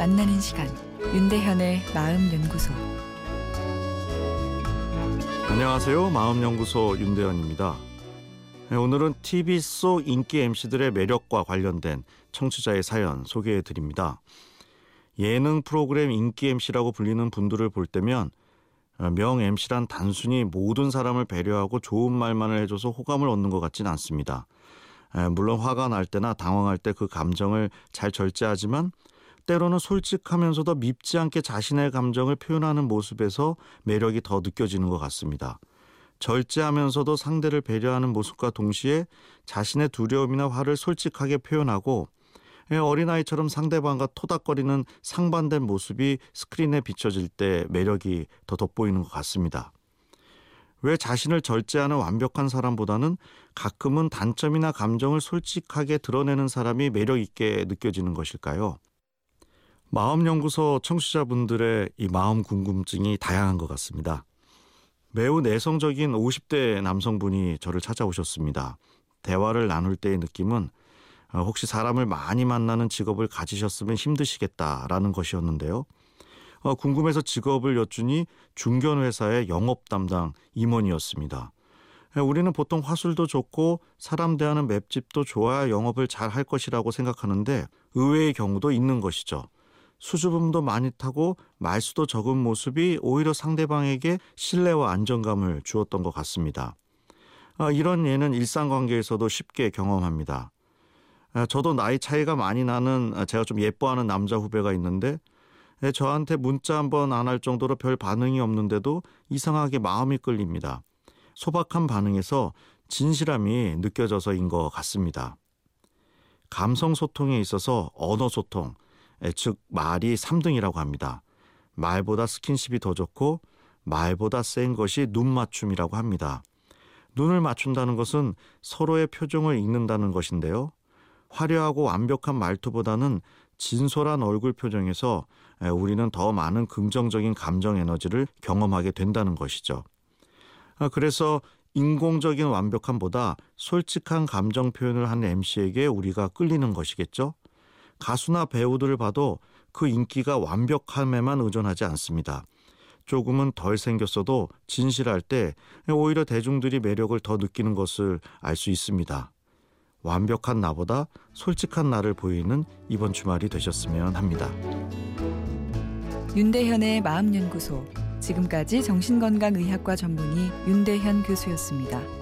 만나는 시간, 윤대현의 마음연구소. 안녕하세요. 마음연구소 윤대현입니다. 오늘은 TV 속 인기 MC들의 매력과 관련된 청취자의 사연 소개해드립니다. 예능 프로그램 인기 MC라고 불리는 분들을 볼 때면 명 MC란 단순히 모든 사람을 배려하고 좋은 말만을 해줘서 호감을 얻는 것 같진 않습니다. 물론 화가 날 때나 당황할 때 그 감정을 잘 절제하지만 때로는 솔직하면서도 밉지 않게 자신의 감정을 표현하는 모습에서 매력이 더 느껴지는 것 같습니다. 절제하면서도 상대를 배려하는 모습과 동시에 자신의 두려움이나 화를 솔직하게 표현하고 어린아이처럼 상대방과 토닥거리는 상반된 모습이 스크린에 비춰질 때 매력이 더 돋보이는 것 같습니다. 왜 자신을 절제하는 완벽한 사람보다는 가끔은 단점이나 감정을 솔직하게 드러내는 사람이 매력있게 느껴지는 것일까요? 마음연구소 청취자분들의 이 마음 궁금증이 다양한 것 같습니다. 매우 내성적인 50대 남성분이 저를 찾아오셨습니다. 대화를 나눌 때의 느낌은 혹시 사람을 많이 만나는 직업을 가지셨으면 힘드시겠다라는 것이었는데요. 궁금해서 직업을 여쭈니 중견회사의 영업 담당 임원이었습니다. 우리는 보통 화술도 좋고 사람 대하는 맵집도 좋아야 영업을 잘 할 것이라고 생각하는데 의외의 경우도 있는 것이죠. 수줍음도 많이 타고 말수도 적은 모습이 오히려 상대방에게 신뢰와 안정감을 주었던 것 같습니다. 이런 예는 일상관계에서도 쉽게 경험합니다. 저도 나이 차이가 많이 나는 제가 좀 예뻐하는 남자 후배가 있는데 저한테 문자 한 번 안 할 정도로 별 반응이 없는데도 이상하게 마음이 끌립니다. 소박한 반응에서 진실함이 느껴져서인 것 같습니다. 감성소통에 있어서 언어소통, 즉 말이 3등이라고 합니다. 말보다 스킨십이 더 좋고 말보다 센 것이 눈 맞춤이라고 합니다. 눈을 맞춘다는 것은 서로의 표정을 읽는다는 것인데요. 화려하고 완벽한 말투보다는 진솔한 얼굴 표정에서 우리는 더 많은 긍정적인 감정 에너지를 경험하게 된다는 것이죠. 그래서 인공적인 완벽함보다 솔직한 감정 표현을 한 MC에게 우리가 끌리는 것이겠죠. 가수나 배우들을 봐도 그 인기가 완벽함에만 의존하지 않습니다. 조금은 덜 생겼어도 진실할 때 오히려 대중들이 매력을 더 느끼는 것을 알 수 있습니다. 완벽한 나보다 솔직한 나를 보이는 이번 주말이 되셨으면 합니다. 윤대현의 마음연구소, 지금까지 정신건강의학과 전문의 윤대현 교수였습니다.